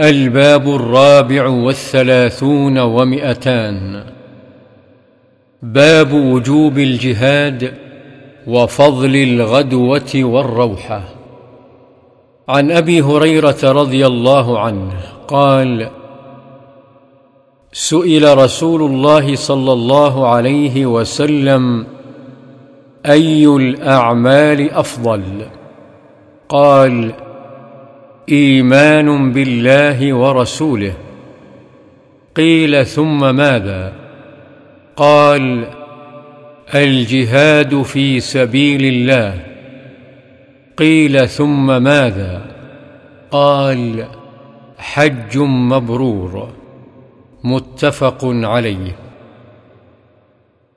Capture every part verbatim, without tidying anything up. الباب الرابع والثلاثون ومئتان. باب وجوب الجهاد وفضل الغدوة والروحة. عن أبي هريرة رضي الله عنه قال: سئل رسول الله صلى الله عليه وسلم: أي الأعمال أفضل؟ قال: إيمان بالله ورسوله. قيل: ثم ماذا؟ قال: الجهاد في سبيل الله. قيل: ثم ماذا؟ قال: حج مبرور. متفق عليه.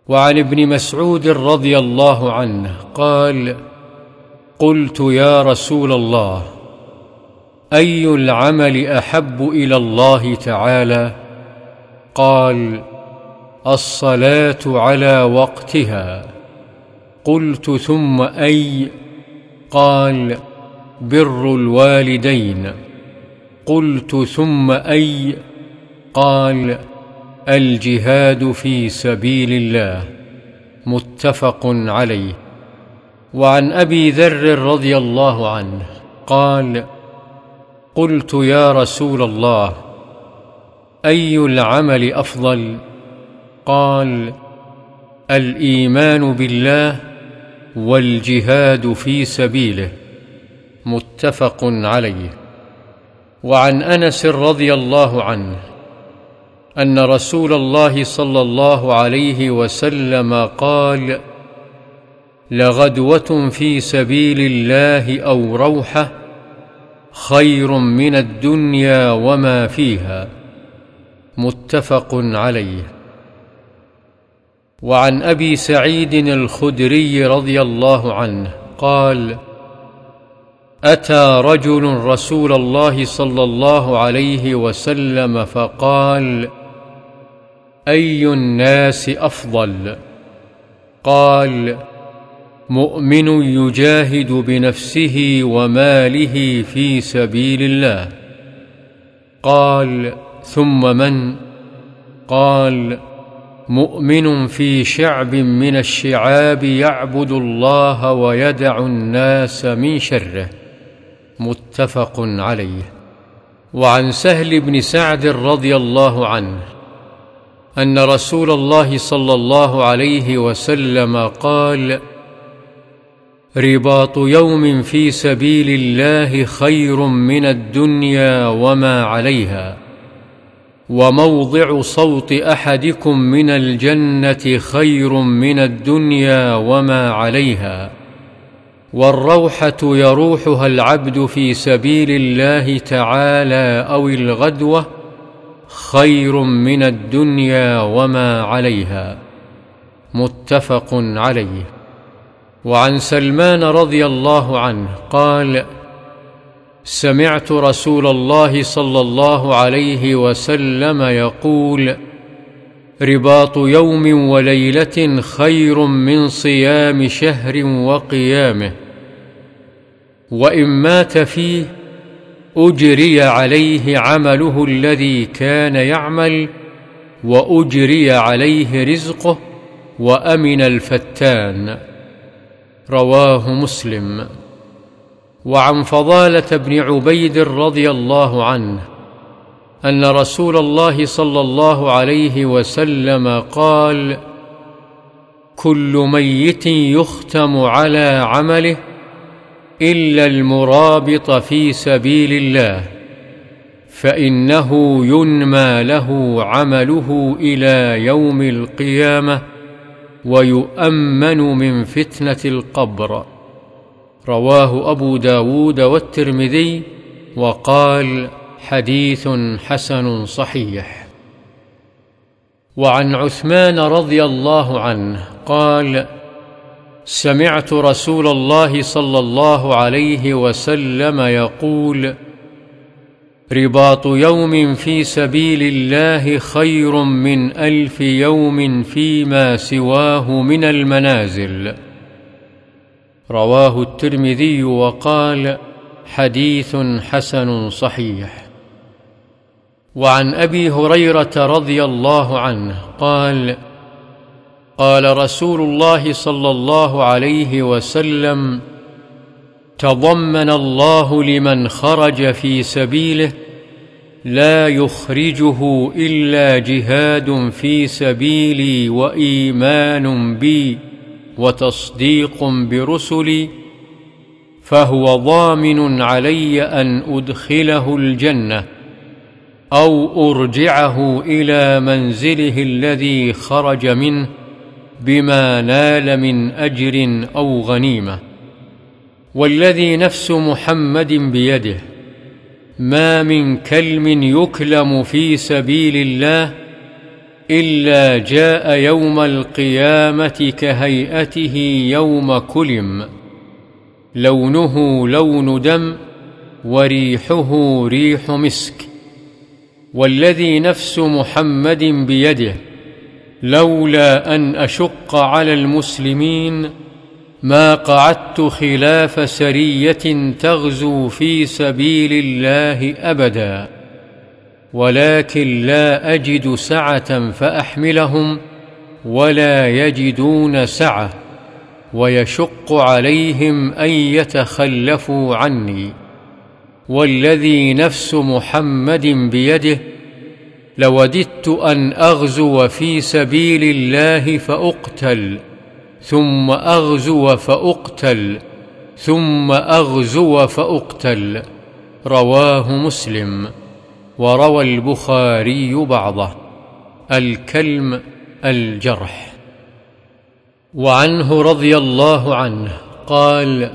وعن ابن مسعود رضي الله عنه قال: قلت يا رسول الله: أي العمل أحب إلى الله تعالى؟ قال: الصلاة على وقتها. قلت: ثم أي؟ قال: بر الوالدين. قلت: ثم أي؟ قال: الجهاد في سبيل الله. متفق عليه. وعن أبي ذر رضي الله عنه قال: قلت يا رسول الله: أي العمل أفضل؟ قال: الإيمان بالله والجهاد في سبيله. متفق عليه. وعن أنس رضي الله عنه أن رسول الله صلى الله عليه وسلم قال: لغدوة في سبيل الله أو روحة خير من الدنيا وما فيها. متفق عليه. وعن أبي سعيد الخدري رضي الله عنه قال: أتى رجل رسول الله صلى الله عليه وسلم فقال: أي الناس أفضل؟ قال: مؤمن يجاهد بنفسه وماله في سبيل الله. قال: ثم من؟ قال: مؤمن في شعب من الشعاب يعبد الله ويدع الناس من شره. متفق عليه. وعن سهل بن سعد رضي الله عنه أن رسول الله صلى الله عليه وسلم قال: رباط يوم في سبيل الله خير من الدنيا وما عليها، وموضع صوت أحدكم من الجنة خير من الدنيا وما عليها، والروحة يروحها العبد في سبيل الله تعالى أو الغدوة خير من الدنيا وما عليها. متفق عليه. وعن سلمان رضي الله عنه قال: سمعت رسول الله صلى الله عليه وسلم يقول: رباط يوم وليلة خير من صيام شهر وقيامه، وإن مات فيه أجري عليه عمله الذي كان يعمل، وأجري عليه رزقه، وأمن الفتان. رواه مسلم. وعن فضالة بن عبيد رضي الله عنه أن رسول الله صلى الله عليه وسلم قال: كل ميت يختم على عمله إلا المرابط في سبيل الله، فإنه ينمى له عمله إلى يوم القيامة ويؤمن من فتنة القبر. رواه أبو داود والترمذي وقال: حديث حسن صحيح. وعن عثمان رضي الله عنه قال: سمعت رسول الله صلى الله عليه وسلم يقول: رباط يوم في سبيل الله خير من ألف يوم فيما سواه من المنازل. رواه الترمذي وقال: حديث حسن صحيح. وعن أبي هريرة رضي الله عنه قال: قال رسول الله صلى الله عليه وسلم: تضمن الله لمن خرج في سبيله لا يخرجه إلا جهاد في سبيلي وإيمان بي وتصديق برسلي، فهو ضامن علي أن أدخله الجنة أو أرجعه إلى منزله الذي خرج منه بما نال من أجر أو غنيمة. والذي نفس محمد بيده ما من كلم يكلم في سبيل الله إلا جاء يوم القيامة كهيئته يوم كلم، لونه لون دم وريحه ريح مسك. والذي نفس محمد بيده لولا أن أشق على المسلمين ما قعدت خلاف سرية تغزو في سبيل الله أبدا، ولكن لا أجد سعة فأحملهم ولا يجدون سعة، ويشق عليهم أن يتخلفوا عني. والذي نفس محمد بيده لوددت أن أغزو في سبيل الله فأقتل، ثم أغزو فأقتل، ثم أغزو فأقتل. رواه مسلم، وروى البخاري بعضه. الكلم الجرح. وعنه رضي الله عنه قال: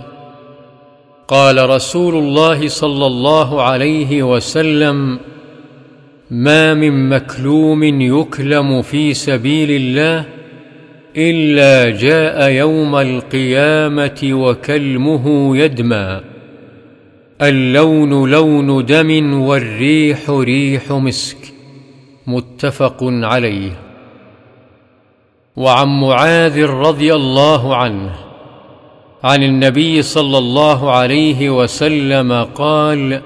قال رسول الله صلى الله عليه وسلم: ما من مكلوم يكلم في سبيل الله إلا جاء يوم القيامة وكلمه يدمى، اللون لون دم والريح ريح مسك. متفق عليه. وعن معاذ رضي الله عنه عن النبي صلى الله عليه وسلم قال: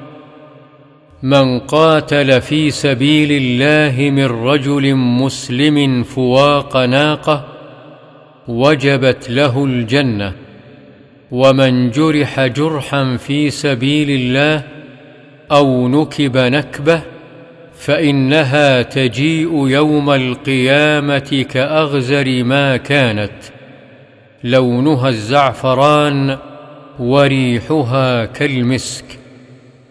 من قاتل في سبيل الله من رجل مسلم فواق ناقة وجبت له الجنة، ومن جرح جرحا في سبيل الله أو نكب نكبة فإنها تجيء يوم القيامة كأغزر ما كانت، لونها الزعفران وريحها كالمسك.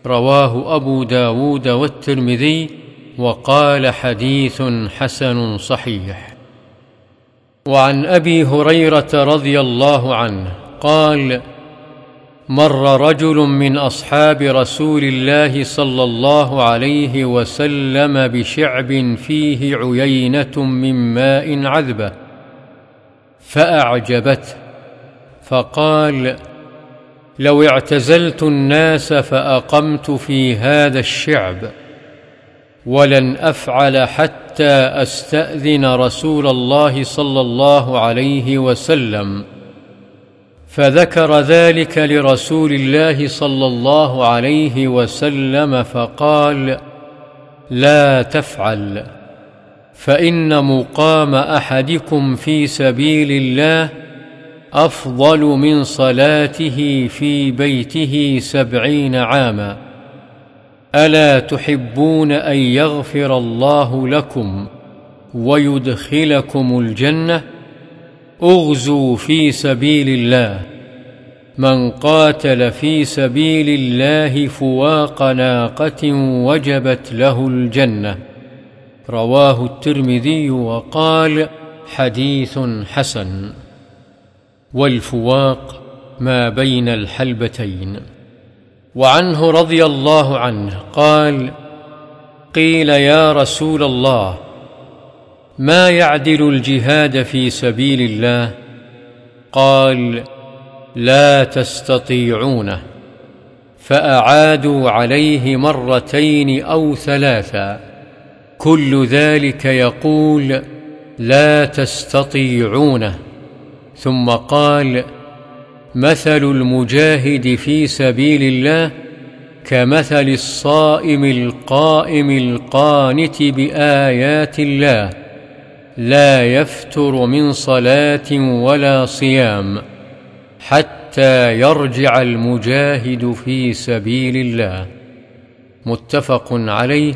رواه أبو داود والترمذي، وقال حديث حسن صحيح. وعن أبي هريرة رضي الله عنه قال: مر رجل من أصحاب رسول الله صلى الله عليه وسلم بشعب فيه عيينة من ماء عذبة فأعجبته، فقال: لو اعتزلت الناس فأقمت في هذا الشعب، ولن أفعل حتى أستأذن رسول الله صلى الله عليه وسلم. فذكر ذلك لرسول الله صلى الله عليه وسلم فقال: لا تفعل، فإن مقام أحدكم في سبيل الله أفضل من صلاته في بيته سبعين عاما. ألا تحبون أن يغفر الله لكم ويدخلكم الجنة؟ اغزوا في سبيل الله. من قاتل في سبيل الله فواق ناقة وجبت له الجنة. رواه الترمذي، وقال حديث حسن. والفواق ما بين الحلبتين. وعنه رضي الله عنه قال: قيل يا رسول الله، ما يعدل الجهاد في سبيل الله؟ قال: لا تستطيعونه. فأعادوا عليه مرتين أو ثلاثا، كل ذلك يقول: لا تستطيعونه. ثم قال: مثل المجاهد في سبيل الله كمثل الصائم القائم القانت بآيات الله لا يفتر من صلاة ولا صيام حتى يرجع المجاهد في سبيل الله. متفق عليه،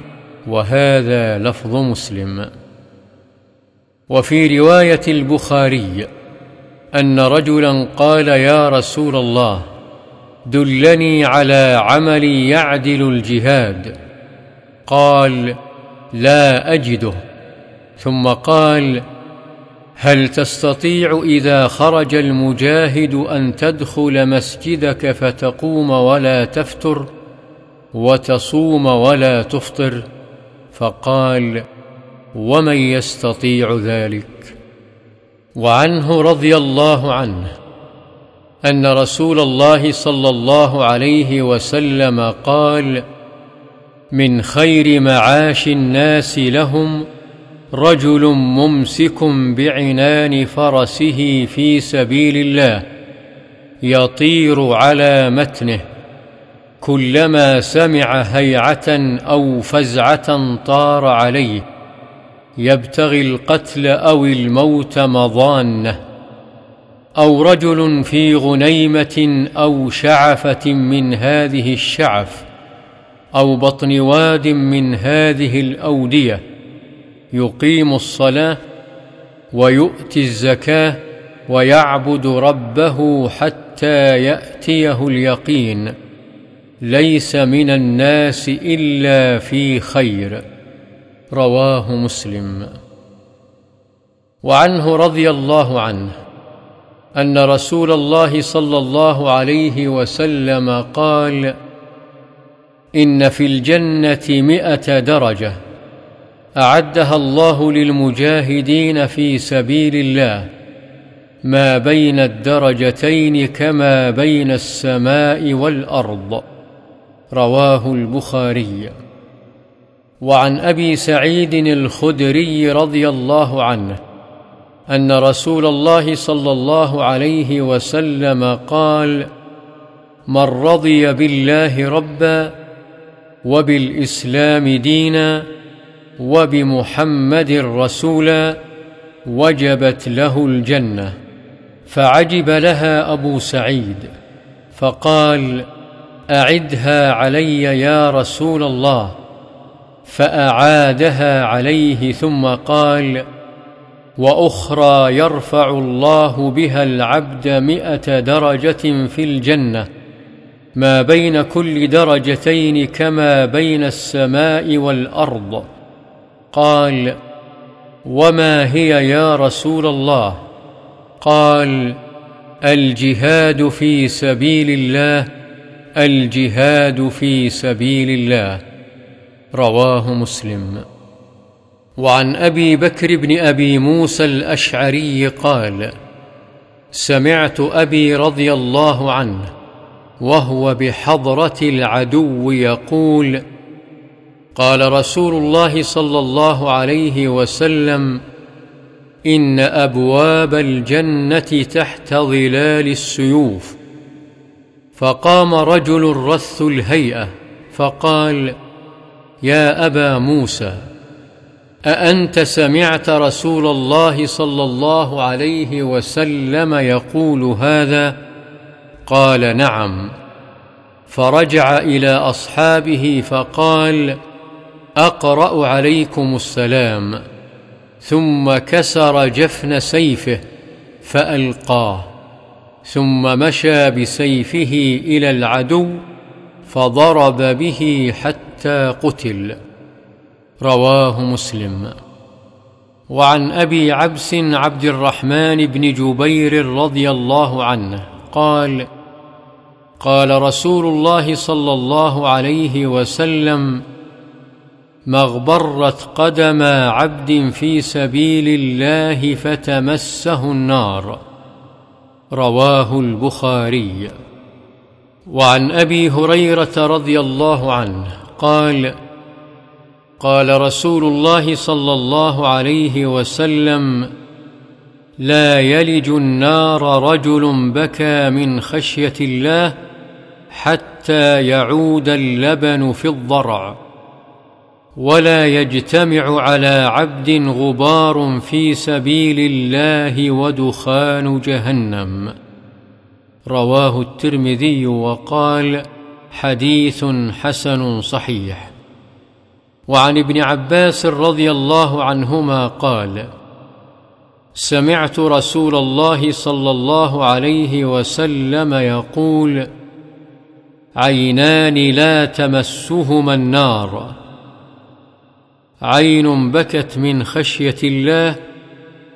وهذا لفظ مسلم. وفي رواية البخاري أن رجلا قال: يا رسول الله، دلني على عمل يعدل الجهاد. قال: لا أجده. ثم قال: هل تستطيع إذا خرج المجاهد أن تدخل مسجدك فتقوم ولا تفتر وتصوم ولا تفطر؟ فقال: ومن يستطيع ذلك. وعنه رضي الله عنه أن رسول الله صلى الله عليه وسلم قال: من خير معاش الناس لهم رجل ممسك بعنان فرسه في سبيل الله يطير على متنه، كلما سمع هيعة أو فزعة طار عليه يبتغي القتل أو الموت مضانه، أو رجل في غنيمة أو شعفة من هذه الشعف أو بطن واد من هذه الأودية، يقيم الصلاة ويؤتي الزكاة ويعبد ربه حتى يأتيه اليقين، ليس من الناس إلا في خير. رواه مسلم. وعنه رضي الله عنه أن رسول الله صلى الله عليه وسلم قال: إن في الجنة مئة درجة أعدها الله للمجاهدين في سبيل الله، ما بين الدرجتين كما بين السماء والأرض. رواه البخاري. وعن أبي سعيد الخدري رضي الله عنه أن رسول الله صلى الله عليه وسلم قال: من رضي بالله ربا وبالإسلام دينا وبمحمد رسولا وجبت له الجنة. فعجب لها أبو سعيد فقال: أعدها علي يا رسول الله. فأعادها عليه ثم قال: وأخرى يرفع الله بها العبد مئة درجة في الجنة، ما بين كل درجتين كما بين السماء والأرض. قال: وما هي يا رسول الله؟ قال: الجهاد في سبيل الله، الجهاد في سبيل الله. رواه مسلم. وعن أبي بكر بن أبي موسى الأشعري قال: سمعت أبي رضي الله عنه وهو بحضرة العدو يقول: قال رسول الله صلى الله عليه وسلم: إن أبواب الجنة تحت ظلال السيوف. فقام رجل رث الهيئة فقال: يا أبا موسى، أأنت سمعت رسول الله صلى الله عليه وسلم يقول هذا؟ قال: نعم. فرجع إلى أصحابه فقال: أقرأ عليكم السلام. ثم كسر جفن سيفه فألقاه، ثم مشى بسيفه إلى العدو فضرب به حتى قتل. رواه مسلم. وعن أبي عبس عبد الرحمن بن جبير رضي الله عنه قال: قال رسول الله صلى الله عليه وسلم: ما اغبرت قدم عبد في سبيل الله فتمسه النار. رواه البخاري. وعن أبي هريرة رضي الله عنه قال: قال رسول الله صلى الله عليه وسلم: لا يلج النار رجل بكى من خشية الله حتى يعود اللبن في الضرع، ولا يجتمع على عبد غبار في سبيل الله ودخان جهنم. رواه الترمذي وقال حديث حسن صحيح. وعن ابن عباس رضي الله عنهما قال: سمعت رسول الله صلى الله عليه وسلم يقول: عينان لا تمسهما النار، عين بكت من خشية الله،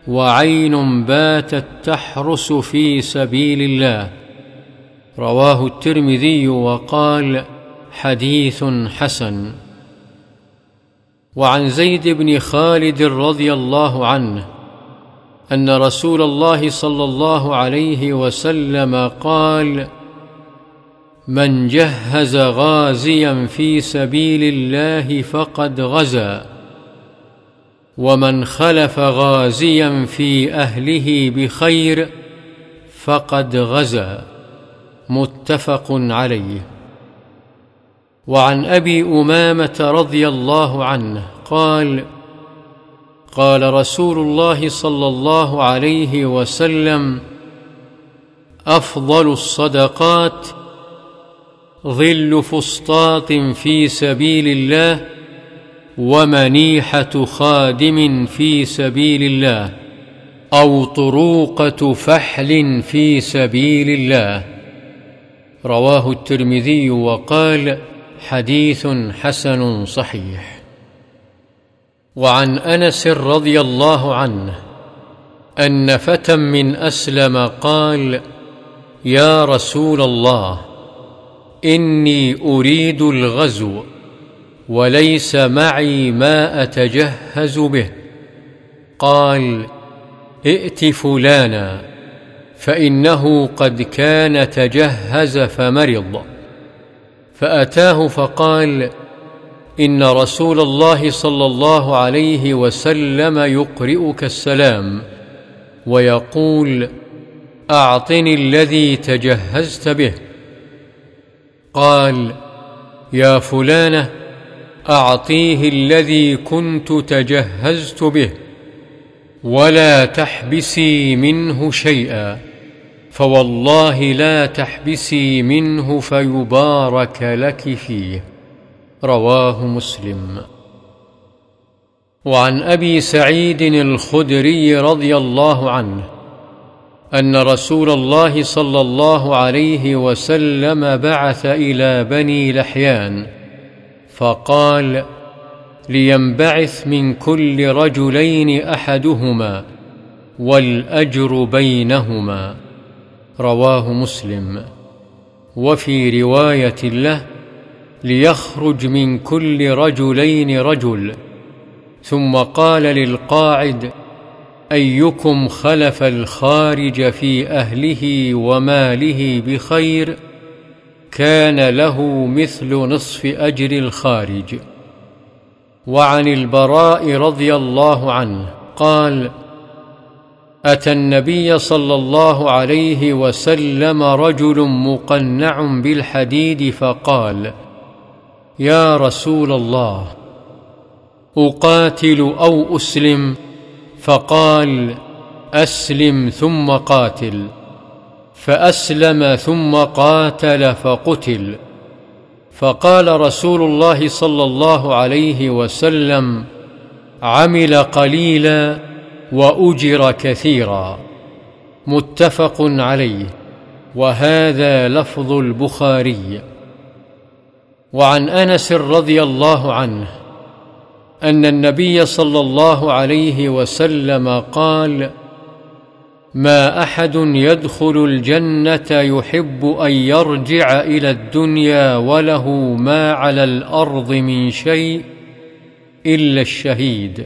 وعين باتت تحرس في سبيل الله. رواه الترمذي وقال حديث حسن. وعن زيد بن خالد رضي الله عنه أن رسول الله صلى الله عليه وسلم قال: من جهز غازيا في سبيل الله فقد غزى، ومن خلف غازيا في أهله بخير فقد غزى. متفق عليه. وعن أبي أمامة رضي الله عنه قال: قال رسول الله صلى الله عليه وسلم: أفضل الصدقات ظل فسطاط في سبيل الله، ومنيحة خادم في سبيل الله، أو طروقة فحل في سبيل الله. رواه الترمذي وقال حديث حسن صحيح. وعن أنس رضي الله عنه أن فتى من أسلم قال: يا رسول الله، إني أريد الغزو وليس معي ما أتجهز به. قال: ائت فلانا فإنه قد كان تجهز فمرض. فأتاه فقال: إن رسول الله صلى الله عليه وسلم يقرئك السلام ويقول: أعطني الذي تجهزت به. قال: يا فلانة، أعطيه الذي كنت تجهزت به، ولا تحبسي منه شيئا، فوالله لا تحبسي منه فيبارك لك فيه. رواه مسلم. وعن أبي سعيد الخدري رضي الله عنه أن رسول الله صلى الله عليه وسلم بعث إلى بني لحيان فقال: لينبعث من كل رجلين أحدهما، والأجر بينهما. رواه مسلم. وفي رواية له: ليخرج من كل رجلين رجل. ثم قال للقاعد: أيكم خلف الخارج في أهله وماله بخير كان له مثل نصف أجر الخارج. وعن البراء رضي الله عنه قال: أتى النبي صلى الله عليه وسلم رجل مقنع بالحديد فقال: يا رسول الله، أقاتل أو أسلم؟ فقال: أسلم ثم قاتل. فأسلم ثم قاتل فقتل. فقال رسول الله صلى الله عليه وسلم: عمل قليلا وأجر كثيرا. متفق عليه. وهذا لفظ البخاري. وعن أنس رضي الله عنه أن النبي صلى الله عليه وسلم قال: ما أحد يدخل الجنة يحب أن يرجع إلى الدنيا وله ما على الأرض من شيء إلا الشهيد،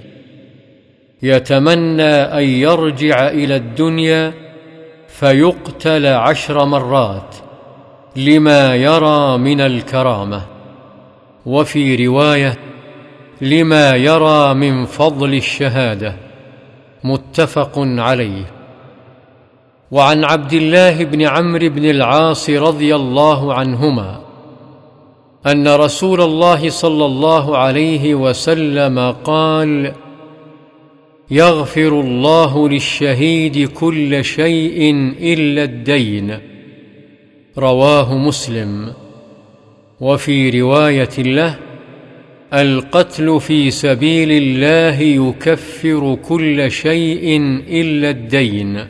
يتمنى أن يرجع إلى الدنيا فيقتل عشر مرات لما يرى من الكرامة. وفي رواية: لما يرى من فضل الشهادة. متفق عليه. وعن عبد الله بن عمرو بن العاص رضي الله عنهما أن رسول الله صلى الله عليه وسلم قال: يغفر الله للشهيد كل شيء إلا الدين. رواه مسلم. وفي رواية له: القتل في سبيل الله يكفر كل شيء إلا الدين.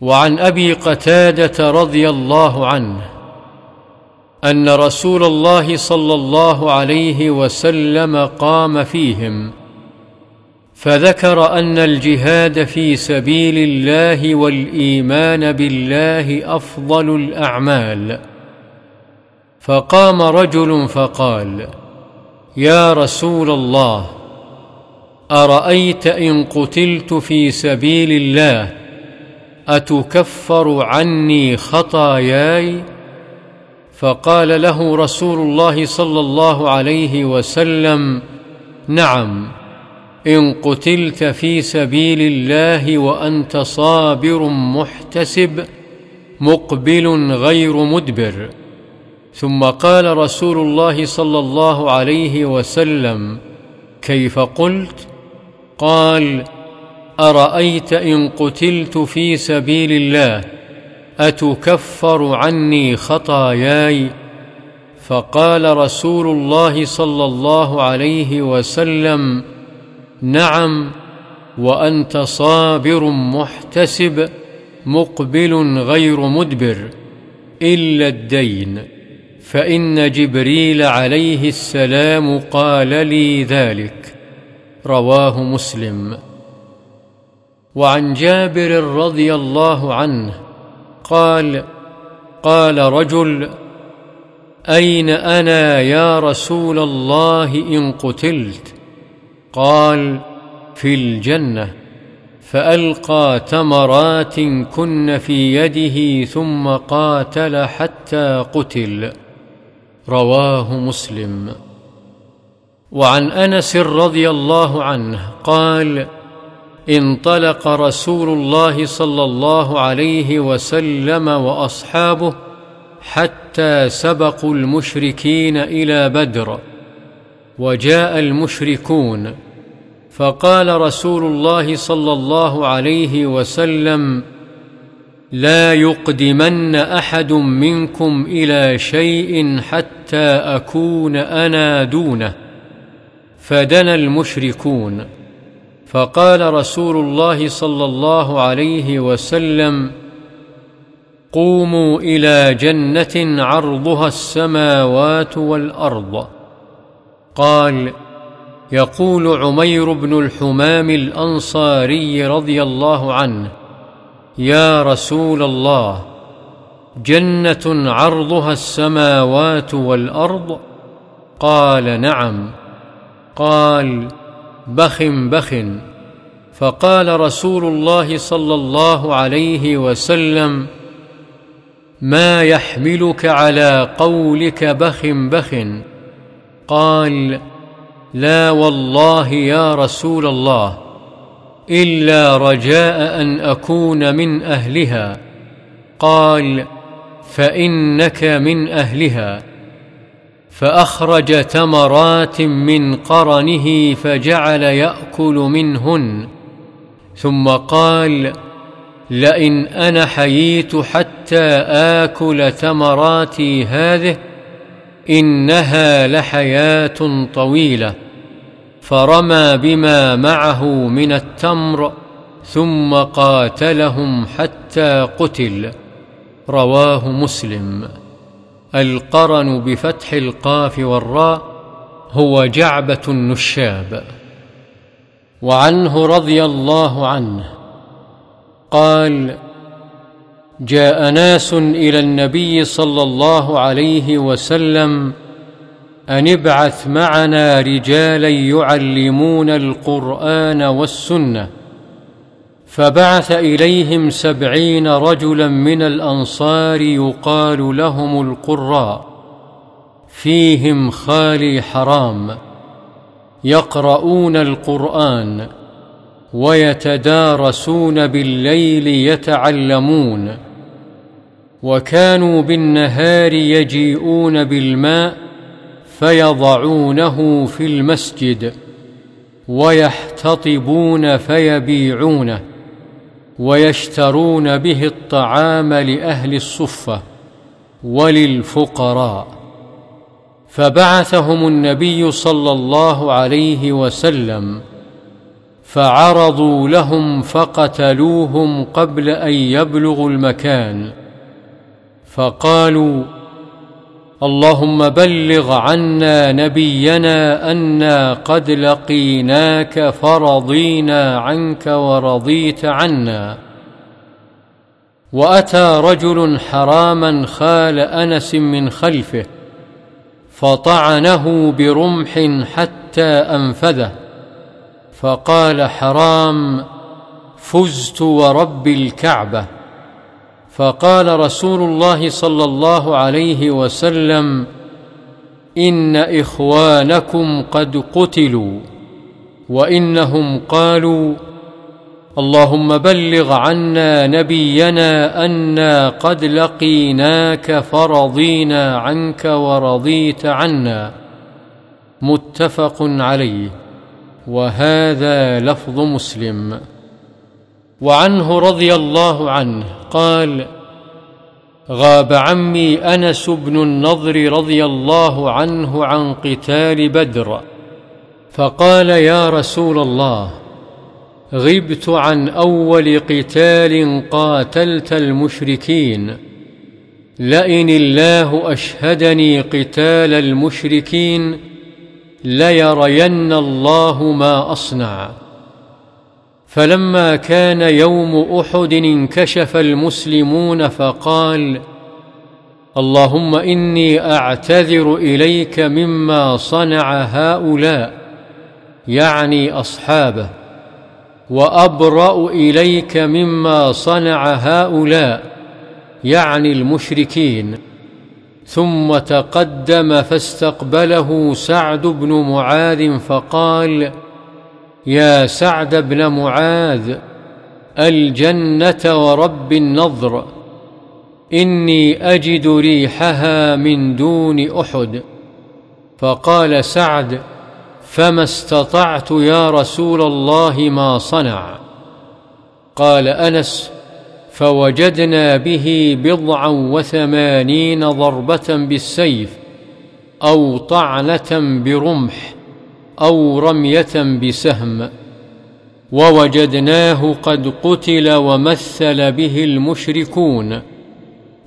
وعن أبي قتادة رضي الله عنه أن رسول الله صلى الله عليه وسلم قام فيهم فذكر أن الجهاد في سبيل الله والإيمان بالله أفضل الأعمال، فقام رجل فقال: يا رسول الله، أرأيت إن قتلت في سبيل الله أتكفر عني خطاياي؟ فقال له رسول الله صلى الله عليه وسلم: نعم، إن قتلت في سبيل الله وأنت صابر محتسب مقبل غير مدبر. ثم قال رسول الله صلى الله عليه وسلم: كيف قلت؟ قال: أرأيت إن قتلت في سبيل الله أتكفر عني خطاياي؟ فقال رسول الله صلى الله عليه وسلم: نعم، وأنت صابر محتسب مقبل غير مدبر، إلا الدين، فإن جبريل عليه السلام قال لي ذلك. رواه مسلم. وعن جابر رضي الله عنه قال: قال رجل: أين أنا يا رسول الله إن قتلت؟ قال: في الجنة. فألقى تمرات كن في يده ثم قاتل حتى قتل. رواه مسلم. وعن أنس رضي الله عنه قال: انطلق رسول الله صلى الله عليه وسلم وأصحابه حتى سبقوا المشركين إلى بدر، وجاء المشركون، فقال رسول الله صلى الله عليه وسلم: لا يقدمن أحد منكم إلى شيء حتى أكون أنا دونه. فدنا المشركون، فقال رسول الله صلى الله عليه وسلم: قوموا إلى جنة عرضها السماوات والأرض. قال: يقول عمير بن الحمام الأنصاري رضي الله عنه: يا رسول الله، جنة عرضها السماوات والأرض؟ قال: نعم. قال: بخ بخ. فقال رسول الله صلى الله عليه وسلم: ما يحملك على قولك بخ بخ؟ قال: لا والله يا رسول الله، إلا رجاء أن أكون من أهلها. قال: فإنك من أهلها. فأخرج تمرات من قرنه فجعل يأكل منهن، ثم قال: لئن أنا حييت حتى آكل تمراتي هذه إنها لحياة طويلة. فرمى بما معه من التمر ثم قاتلهم حتى قتل. رواه مسلم. القرن بفتح القاف والراء هو جعبة النشاب. وعنه رضي الله عنه قال: جاء ناس إلى النبي صلى الله عليه وسلم أن ابعث معنا رجالا يعلمون القرآن والسنة، فبعث إليهم سبعين رجلا من الأنصار يقال لهم القراء، فيهم خالي حرام، يقرؤون القرآن ويتدارسون بالليل يتعلمون، وكانوا بالنهار يجيئون بالماء فيضعونه في المسجد، ويحتطبون فيبيعونه، ويشترون به الطعام لأهل الصفة وللفقراء. فبعثهم النبي صلى الله عليه وسلم فعرضوا لهم فقتلوهم قبل أن يبلغوا المكان، فقالوا: اللهم بلغ عنا نبينا أنا قد لقيناك فرضينا عنك ورضيت عنا. وأتى رجل حراما خال أنس من خلفه فطعنه برمح حتى أنفذه، فقال: حرام، فزت ورب الكعبة. فقال رسول الله صلى الله عليه وسلم: إن إخوانكم قد قتلوا، وإنهم قالوا: اللهم بلغ عنا نبينا أنا قد لقيناك فرضينا عنك ورضيت عنا. متفق عليه، وهذا لفظ مسلم. وعنه رضي الله عنه قال: غاب عمي أنس بن النضر رضي الله عنه عن قتال بدر، فقال: يا رسول الله، غبت عن أول قتال قاتلت المشركين، لئن الله أشهدني قتال المشركين ليرين الله ما أصنع. فلما كان يوم أحد انكشف المسلمون فقال: اللهم إني أعتذر إليك مما صنع هؤلاء، يعني أصحابه، وأبرأ إليك مما صنع هؤلاء، يعني المشركين. ثم تقدم فاستقبله سعد بن معاذ فقال: يا سعد بن معاذ، الجنة ورب النضر، إني أجد ريحها من دون أحد. فقال سعد: فما استطعت يا رسول الله ما صنع؟ قال أنس: فوجدنا به بضعا وثمانين ضربة بالسيف، أو طعنة برمح، أو رمية بسهم، ووجدناه قد قتل ومثل به المشركون،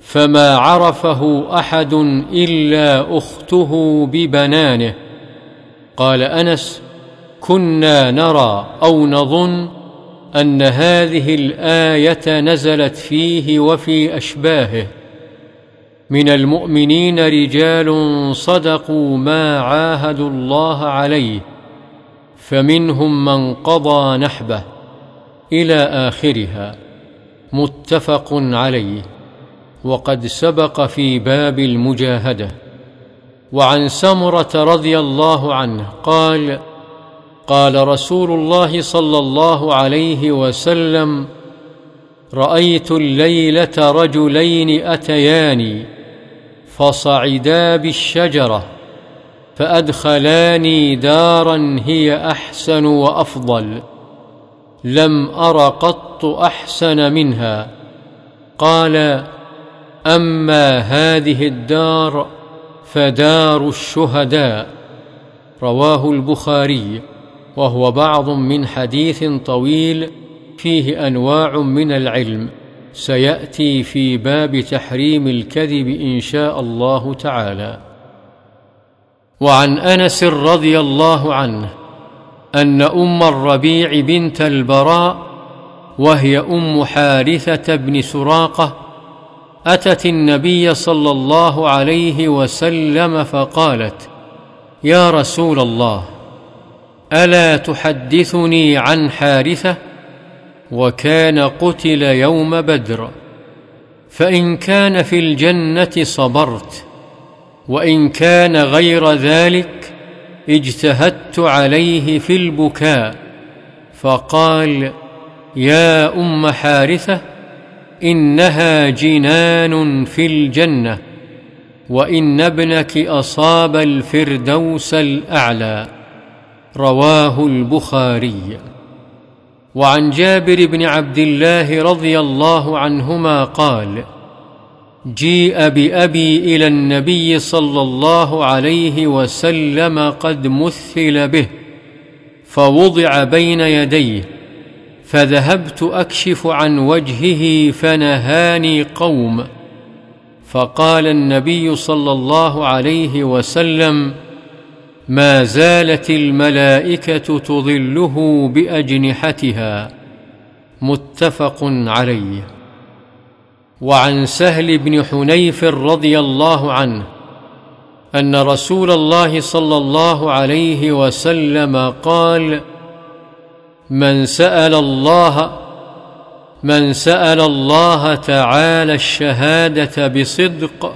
فما عرفه أحد إلا أخته ببنانه. قال أنس: كنا نرى أو نظن أن هذه الآية نزلت فيه وفي أشباهه، من المؤمنين رجال صدقوا ما عاهدوا الله عليه، فمنهم من قضى نحبه، إلى آخرها. متفق عليه، وقد سبق في باب المجاهدة. وعن سمرة رضي الله عنه قال: قال رسول الله صلى الله عليه وسلم: رأيت الليلة رجلين أتياني فصعدا بالشجرة فأدخلاني دارا هي أحسن وأفضل، لم أر قط أحسن منها. قال: أما هذه الدار فدار الشهداء. رواه البخاري، وهو بعض من حديث طويل فيه أنواع من العلم، سيأتي في باب تحريم الكذب إن شاء الله تعالى. وعن أنس رضي الله عنه أن أم الربيع بنت البراء، وهي أم حارثة بن سراقة، أتت النبي صلى الله عليه وسلم فقالت: يا رسول الله، ألا تحدثني عن حارثة؟ وكان قتل يوم بدر، فإن كان في الجنة صبرت، وإن كان غير ذلك اجتهدت عليه في البكاء، فقال: يا أم حارثة، إنها جنان في الجنة، وإن ابنك أصاب الفردوس الأعلى. رواه البخاري. وعن جابر بن عبد الله رضي الله عنهما قال: جيء بأبي إلى النبي صلى الله عليه وسلم قد مثل به، فوضع بين يديه، فذهبت أكشف عن وجهه فنهاني قوم، فقال النبي صلى الله عليه وسلم: ما زالت الملائكة تظله بأجنحتها. متفق عليه. وعن سهل بن حنيف رضي الله عنه أن رسول الله صلى الله عليه وسلم قال: من سأل الله من سأل الله تعالى الشهادة بصدق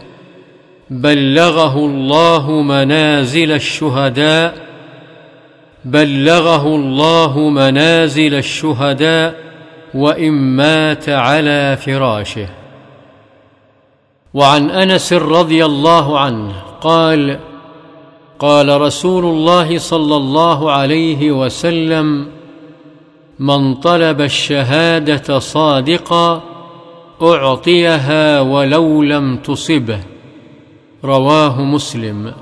بلغه الله منازل الشهداء بلغه الله منازل الشهداء وإن مات على فراشه. وعن أنس رضي الله عنه قال: قال رسول الله صلى الله عليه وسلم: من طلب الشهادة صادقا أعطيها ولو لم تصبه. رواه مسلم.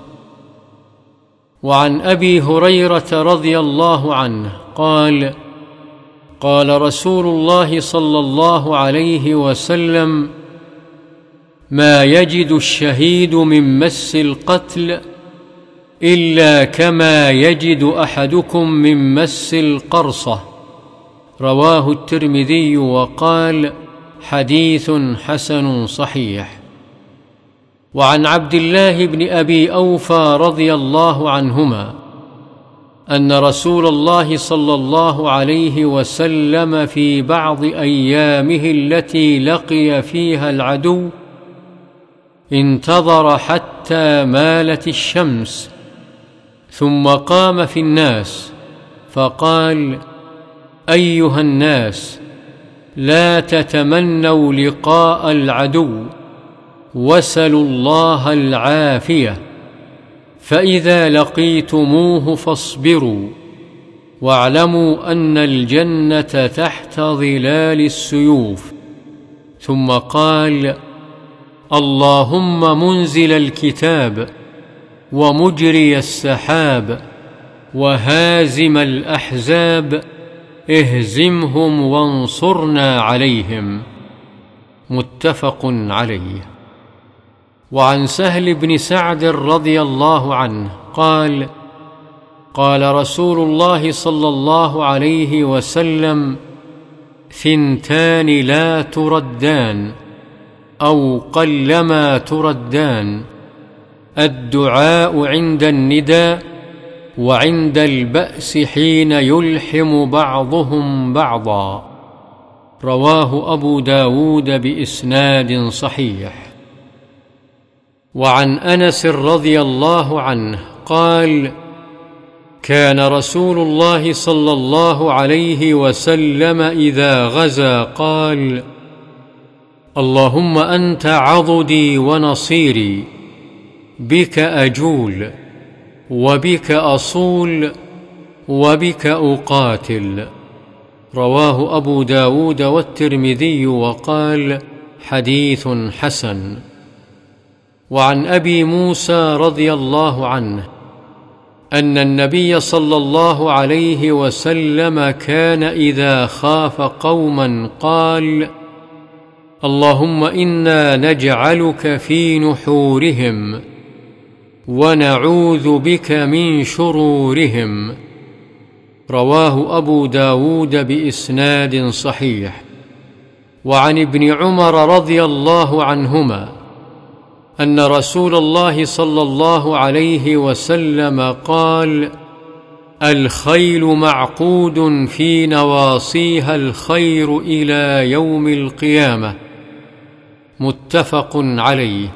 وعن أبي هريرة رضي الله عنه قال: قال رسول الله صلى الله عليه وسلم: ما يجد الشهيد من مس القتل إلا كما يجد أحدكم من مس القرصة. رواه الترمذي وقال: حديث حسن صحيح. وعن عبد الله بن أبي أوفى رضي الله عنهما أن رسول الله صلى الله عليه وسلم في بعض أيامه التي لقي فيها العدو انتظر حتى مالت الشمس، ثم قام في الناس فقال: أيها الناس، لا تتمنوا لقاء العدو، واسألوا الله العافية، فإذا لقيتموه فاصبروا، واعلموا أن الجنة تحت ظلال السيوف. ثم قال: اللهم منزل الكتاب، ومجري السحاب، وهازم الأحزاب، اهزمهم وانصرنا عليهم. متفق عليه. وعن سهل بن سعد رضي الله عنه قال: قال رسول الله صلى الله عليه وسلم: ثنتان لا تردان، أو قلما تردان، الدعاء عند النداء، وعند البأس حين يلحم بعضهم بعضا. رواه أبو داود بإسناد صحيح. وعن أنس رضي الله عنه قال: كان رسول الله صلى الله عليه وسلم إذا غزا قال: اللهم أنت عضدي ونصيري، بك أجول، وبك أصول، وبك أقاتل. رواه أبو داود والترمذي وقال: حديث حسن. وعن أبي موسى رضي الله عنه أن النبي صلى الله عليه وسلم كان إذا خاف قوما قال: اللهم إنا نجعلك في نحورهم، ونعوذ بك من شرورهم. رواه أبو داود بإسناد صحيح. وعن ابن عمر رضي الله عنهما أن رسول الله صلى الله عليه وسلم قال: الخيل معقود في نواصيها الخير إلى يوم القيامة. متفق عليه.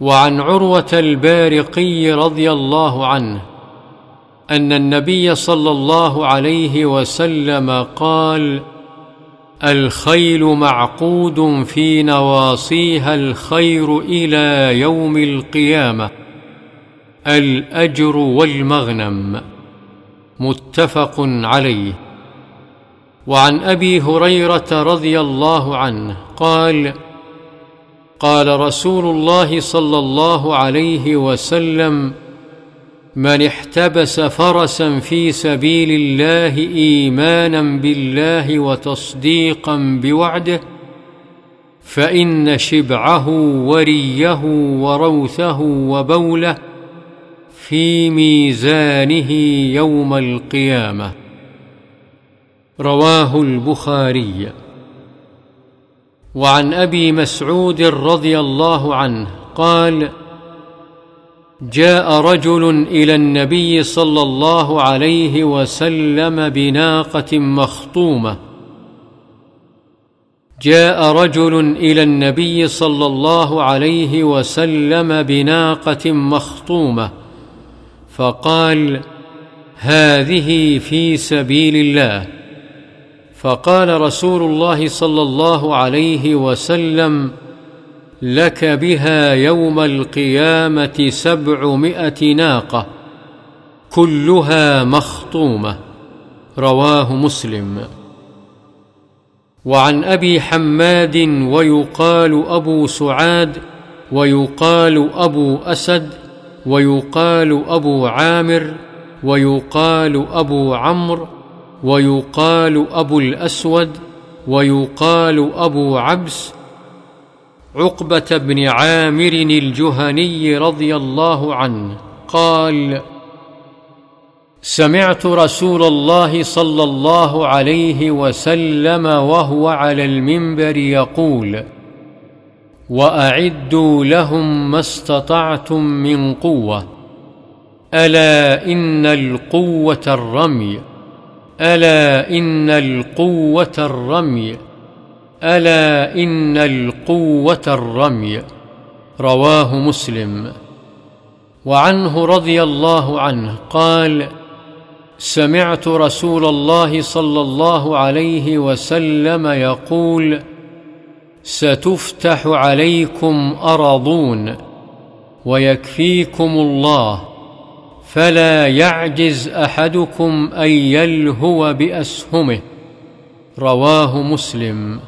وعن عروة البارقي رضي الله عنه أن النبي صلى الله عليه وسلم قال: الخيل معقود في نواصيها الخير إلى يوم القيامة، الأجر والمغنم. متفق عليه. وعن أبي هريرة رضي الله عنه قال: قال رسول الله صلى الله عليه وسلم: من احتبس فرسا في سبيل الله إيمانا بالله وتصديقا بوعده فإن شبعه وريه وروثه وبوله في ميزانه يوم القيامة. رواه البخاري. وعن أبي مسعود رضي الله عنه قال: جاء رجل إلى النبي صلى الله عليه وسلم بناقة مخطومة جاء رجل إلى النبي صلى الله عليه وسلم بناقة مخطومة فقال: هذه في سبيل الله. فقال رسول الله صلى الله عليه وسلم: لك بها يوم القيامة سبعمائة ناقة كلها مخطومة. رواه مسلم. وعن أبي حماد ويقال أبو سعاد ويقال أبو أسد ويقال أبو عامر ويقال أبو عمرو ويقال أبو الأسود ويقال أبو عبس، عقبة بن عامر الجهني رضي الله عنه قال: سمعت رسول الله صلى الله عليه وسلم وهو على المنبر يقول: وأعدوا لهم ما استطعتم من قوة، ألا إن القوة الرمي، ألا إن القوة الرمي، ألا إن القوة الرمي. رواه مسلم. وعنه رضي الله عنه قال: سمعت رسول الله صلى الله عليه وسلم يقول: ستفتح عليكم أراضون ويكفيكم الله، فلا يعجز أحدكم أن يلهو بأسهمه. رواه مسلم.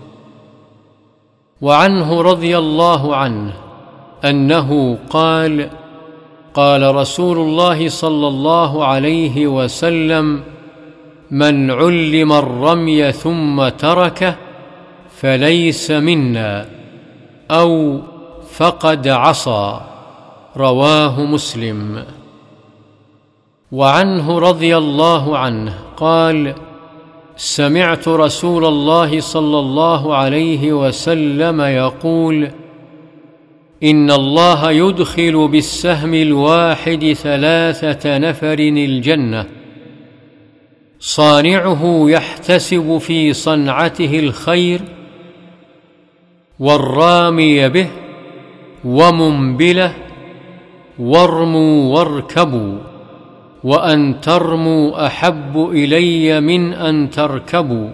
وعنه رضي الله عنه أنه قال: قال رسول الله صلى الله عليه وسلم: من علم الرمي ثم تركه فليس منا، أو فقد عصى. رواه مسلم. وعنه رضي الله عنه قال: سمعت رسول الله صلى الله عليه وسلم يقول: إن الله يدخل بالسهم الواحد ثلاثة نفر الجنة، صانعه يحتسب في صنعته الخير، والرامي به، ومنبله، وارموا واركبوا، وأن ترموا أحب إلي من أن تركبوا،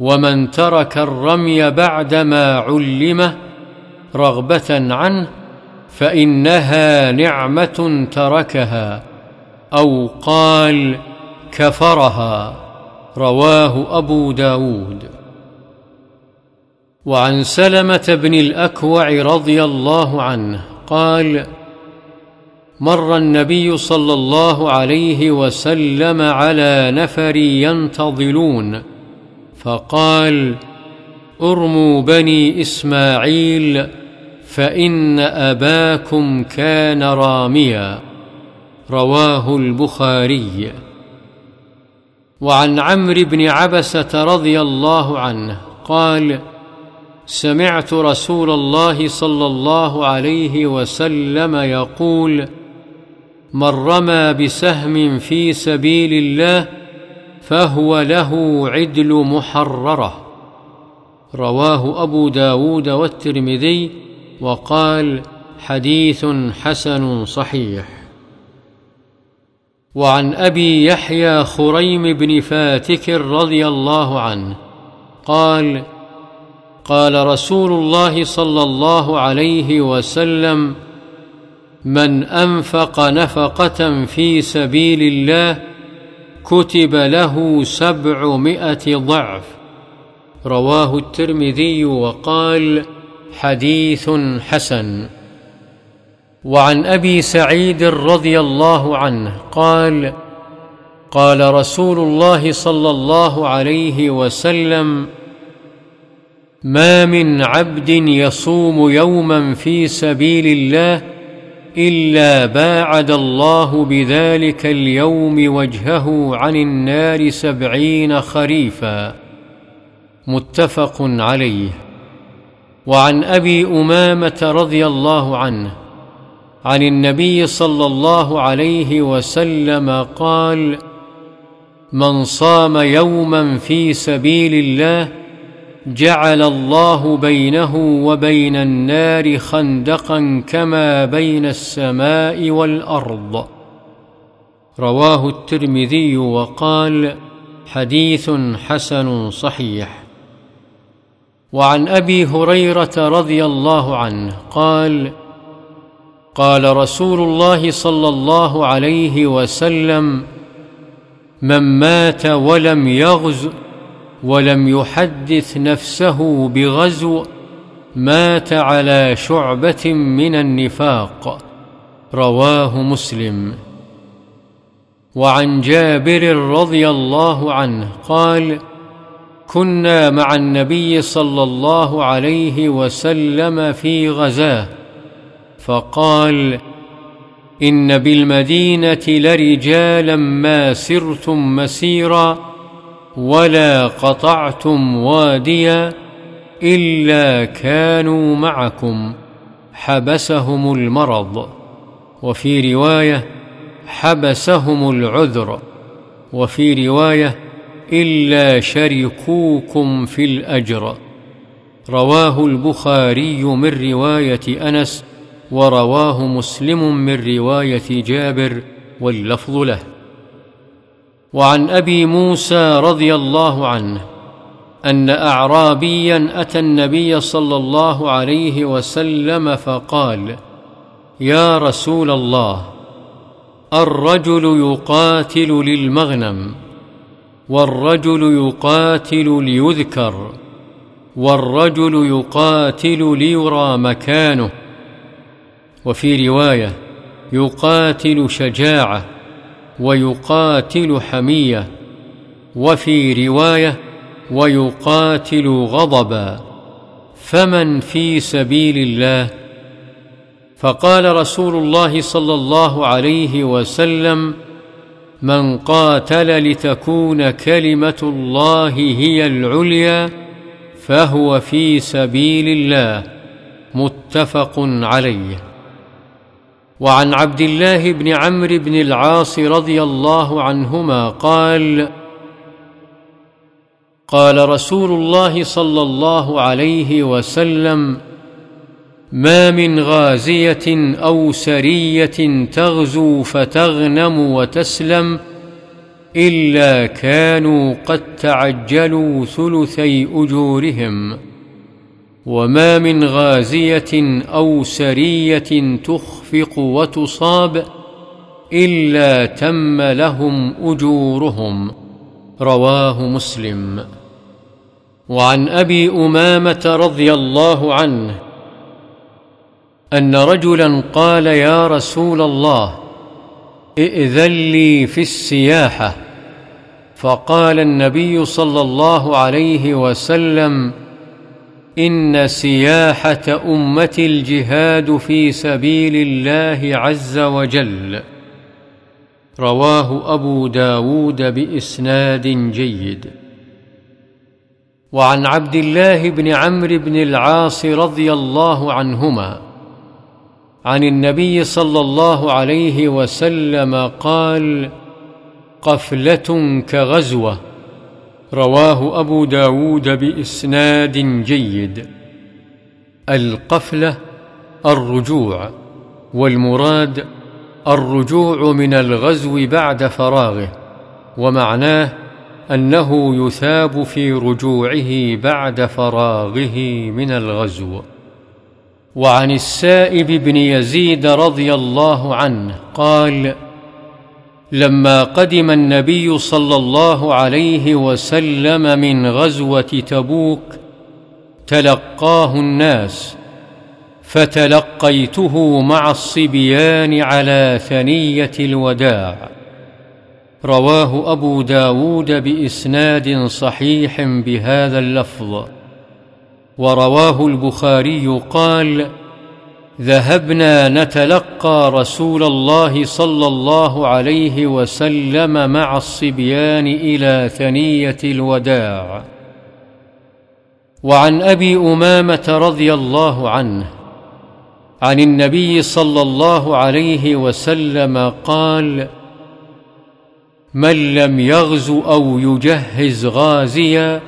ومن ترك الرمي بعدما علمه رغبة عنه فإنها نعمة تركها، أو قال كفرها. رواه أبو داود. وعن سلمة بن الأكوع رضي الله عنه قال: مر النبي صلى الله عليه وسلم على نفر ينتظلون فقال: ارموا بني إسماعيل فإن أباكم كان راميا. رواه البخاري. وعن عمرو بن عبسة رضي الله عنه قال: سمعت رسول الله صلى الله عليه وسلم يقول: من رمى بسهم في سبيل الله فهو له عدل محررة. رواه أبو داود والترمذي، وقال: حديث حسن صحيح. وعن أبي يحيى خريم بن فاتك رضي الله عنه قال: قال رسول الله صلى الله عليه وسلم: من أنفق نفقة في سبيل الله كتب له سبعمائة ضعف. رواه الترمذي وقال: حديث حسن. وعن أبي سعيد رضي الله عنه قال: قال رسول الله صلى الله عليه وسلم: ما من عبد يصوم يوما في سبيل الله إلا باعد الله بذلك اليوم وجهه عن النار سبعين خريفا. متفق عليه. وعن أبي أمامة رضي الله عنه عن النبي صلى الله عليه وسلم قال: من صام يوما في سبيل الله جعل الله بينه وبين النار خندقا كما بين السماء والأرض. رواه الترمذي وقال: حديث حسن صحيح. وعن أبي هريرة رضي الله عنه قال: قال رسول الله صلى الله عليه وسلم: من مات ولم يغزو ولم يحدث نفسه بغزو مات على شعبة من النفاق. رواه مسلم. وعن جابر رضي الله عنه قال: كنا مع النبي صلى الله عليه وسلم في غزاة فقال: إن بالمدينة لرجالا ما سرتم مسيرا ولا قطعتم واديا إلا كانوا معكم حبسهم المرض. وفي رواية: حبسهم العذر. وفي رواية: إلا شركوكم في الأجر. رواه البخاري من رواية أنس، ورواه مسلم من رواية جابر، واللفظ له. وعن أبي موسى رضي الله عنه أن أعرابيا أتى النبي صلى الله عليه وسلم فقال: يا رسول الله، الرجل يقاتل للمغنم، والرجل يقاتل ليذكر، والرجل يقاتل ليرى مكانه. وفي رواية: يقاتل شجاعة، ويقاتل حمية. وفي رواية: ويقاتل غضبا، فمن في سبيل الله؟ فقال رسول الله صلى الله عليه وسلم: من قاتل لتكون كلمة الله هي العليا فهو في سبيل الله. متفق عليه. وعن عبد الله بن عمرو بن العاص رضي الله عنهما قال: قال رسول الله صلى الله عليه وسلم: ما من غازية أو سرية تغزو فتغنم وتسلم إلا كانوا قد تعجلوا ثلثي أجورهم، وما من غازية أو سرية تخفق وتصاب إلا تم لهم أجورهم. رواه مسلم. وعن أبي أمامة رضي الله عنه أن رجلا قال: يا رسول الله، ائذن لي في السياحة. فقال النبي صلى الله عليه وسلم: إن سياحة أمتي الجهاد في سبيل الله عز وجل. رواه أبو داود بإسناد جيد. وعن عبد الله بن عمرو بن العاص رضي الله عنهما عن النبي صلى الله عليه وسلم قال: قفلة كغزوة. رواه أبو داود بإسناد جيد. القفلة الرجوع، والمراد الرجوع من الغزو بعد فراغه، ومعناه أنه يثاب في رجوعه بعد فراغه من الغزو. وعن السائب بن يزيد رضي الله عنه قال: لما قدم النبي صلى الله عليه وسلم من غزوة تبوك تلقاه الناس، فتلقيته مع الصبيان على ثنية الوداع. رواه أبو داود بإسناد صحيح بهذا اللفظ. ورواه البخاري قال: ذهبنا نتلقى رسول الله صلى الله عليه وسلم مع الصبيان إلى ثنية الوداع. وعن أبي أمامة رضي الله عنه عن النبي صلى الله عليه وسلم قال: من لم يغز أو يجهز غازيا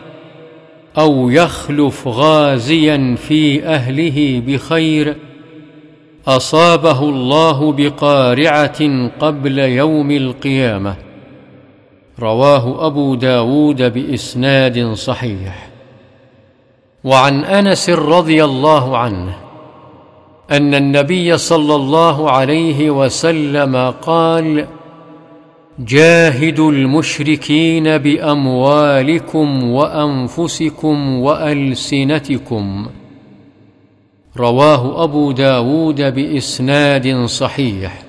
أو يخلف غازيا في أهله بخير أصابه الله بقارعة قبل يوم القيامة. رواه أبو داود بإسناد صحيح. وعن أنس رضي الله عنه أن النبي صلى الله عليه وسلم قال: جاهدوا المشركين بأموالكم وأنفسكم وألسنتكم. رواه أبو داود بإسناد صحيح.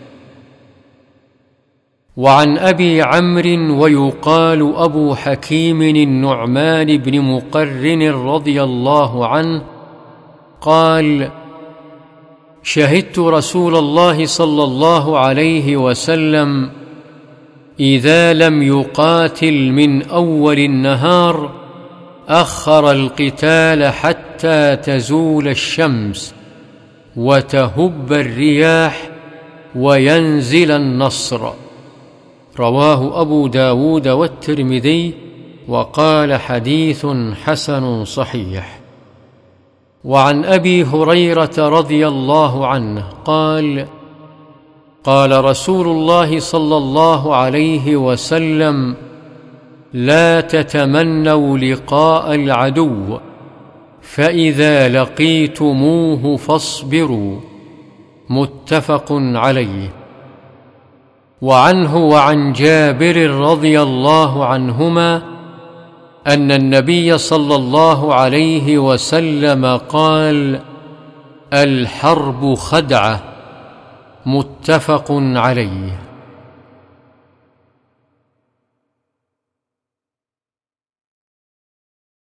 وعن أبي عمرو ويقال أبو حكيم النعمان بن مقرن رضي الله عنه قال: شهدت رسول الله صلى الله عليه وسلم إذا لم يقاتل من أول النهار أخر القتال حتى تزول الشمس وتهب الرياح وينزل النصر. رواه أبو داود والترمذي وقال: حديث حسن صحيح. وعن أبي هريرة رضي الله عنه قال: قال رسول الله صلى الله عليه وسلم: لا تتمنوا لقاء العدو، فإذا لقيتموه فاصبروا. متفق عليه. وعنه وعن جابر رضي الله عنهما أن النبي صلى الله عليه وسلم قال: الحرب خدعة. متفق عليه.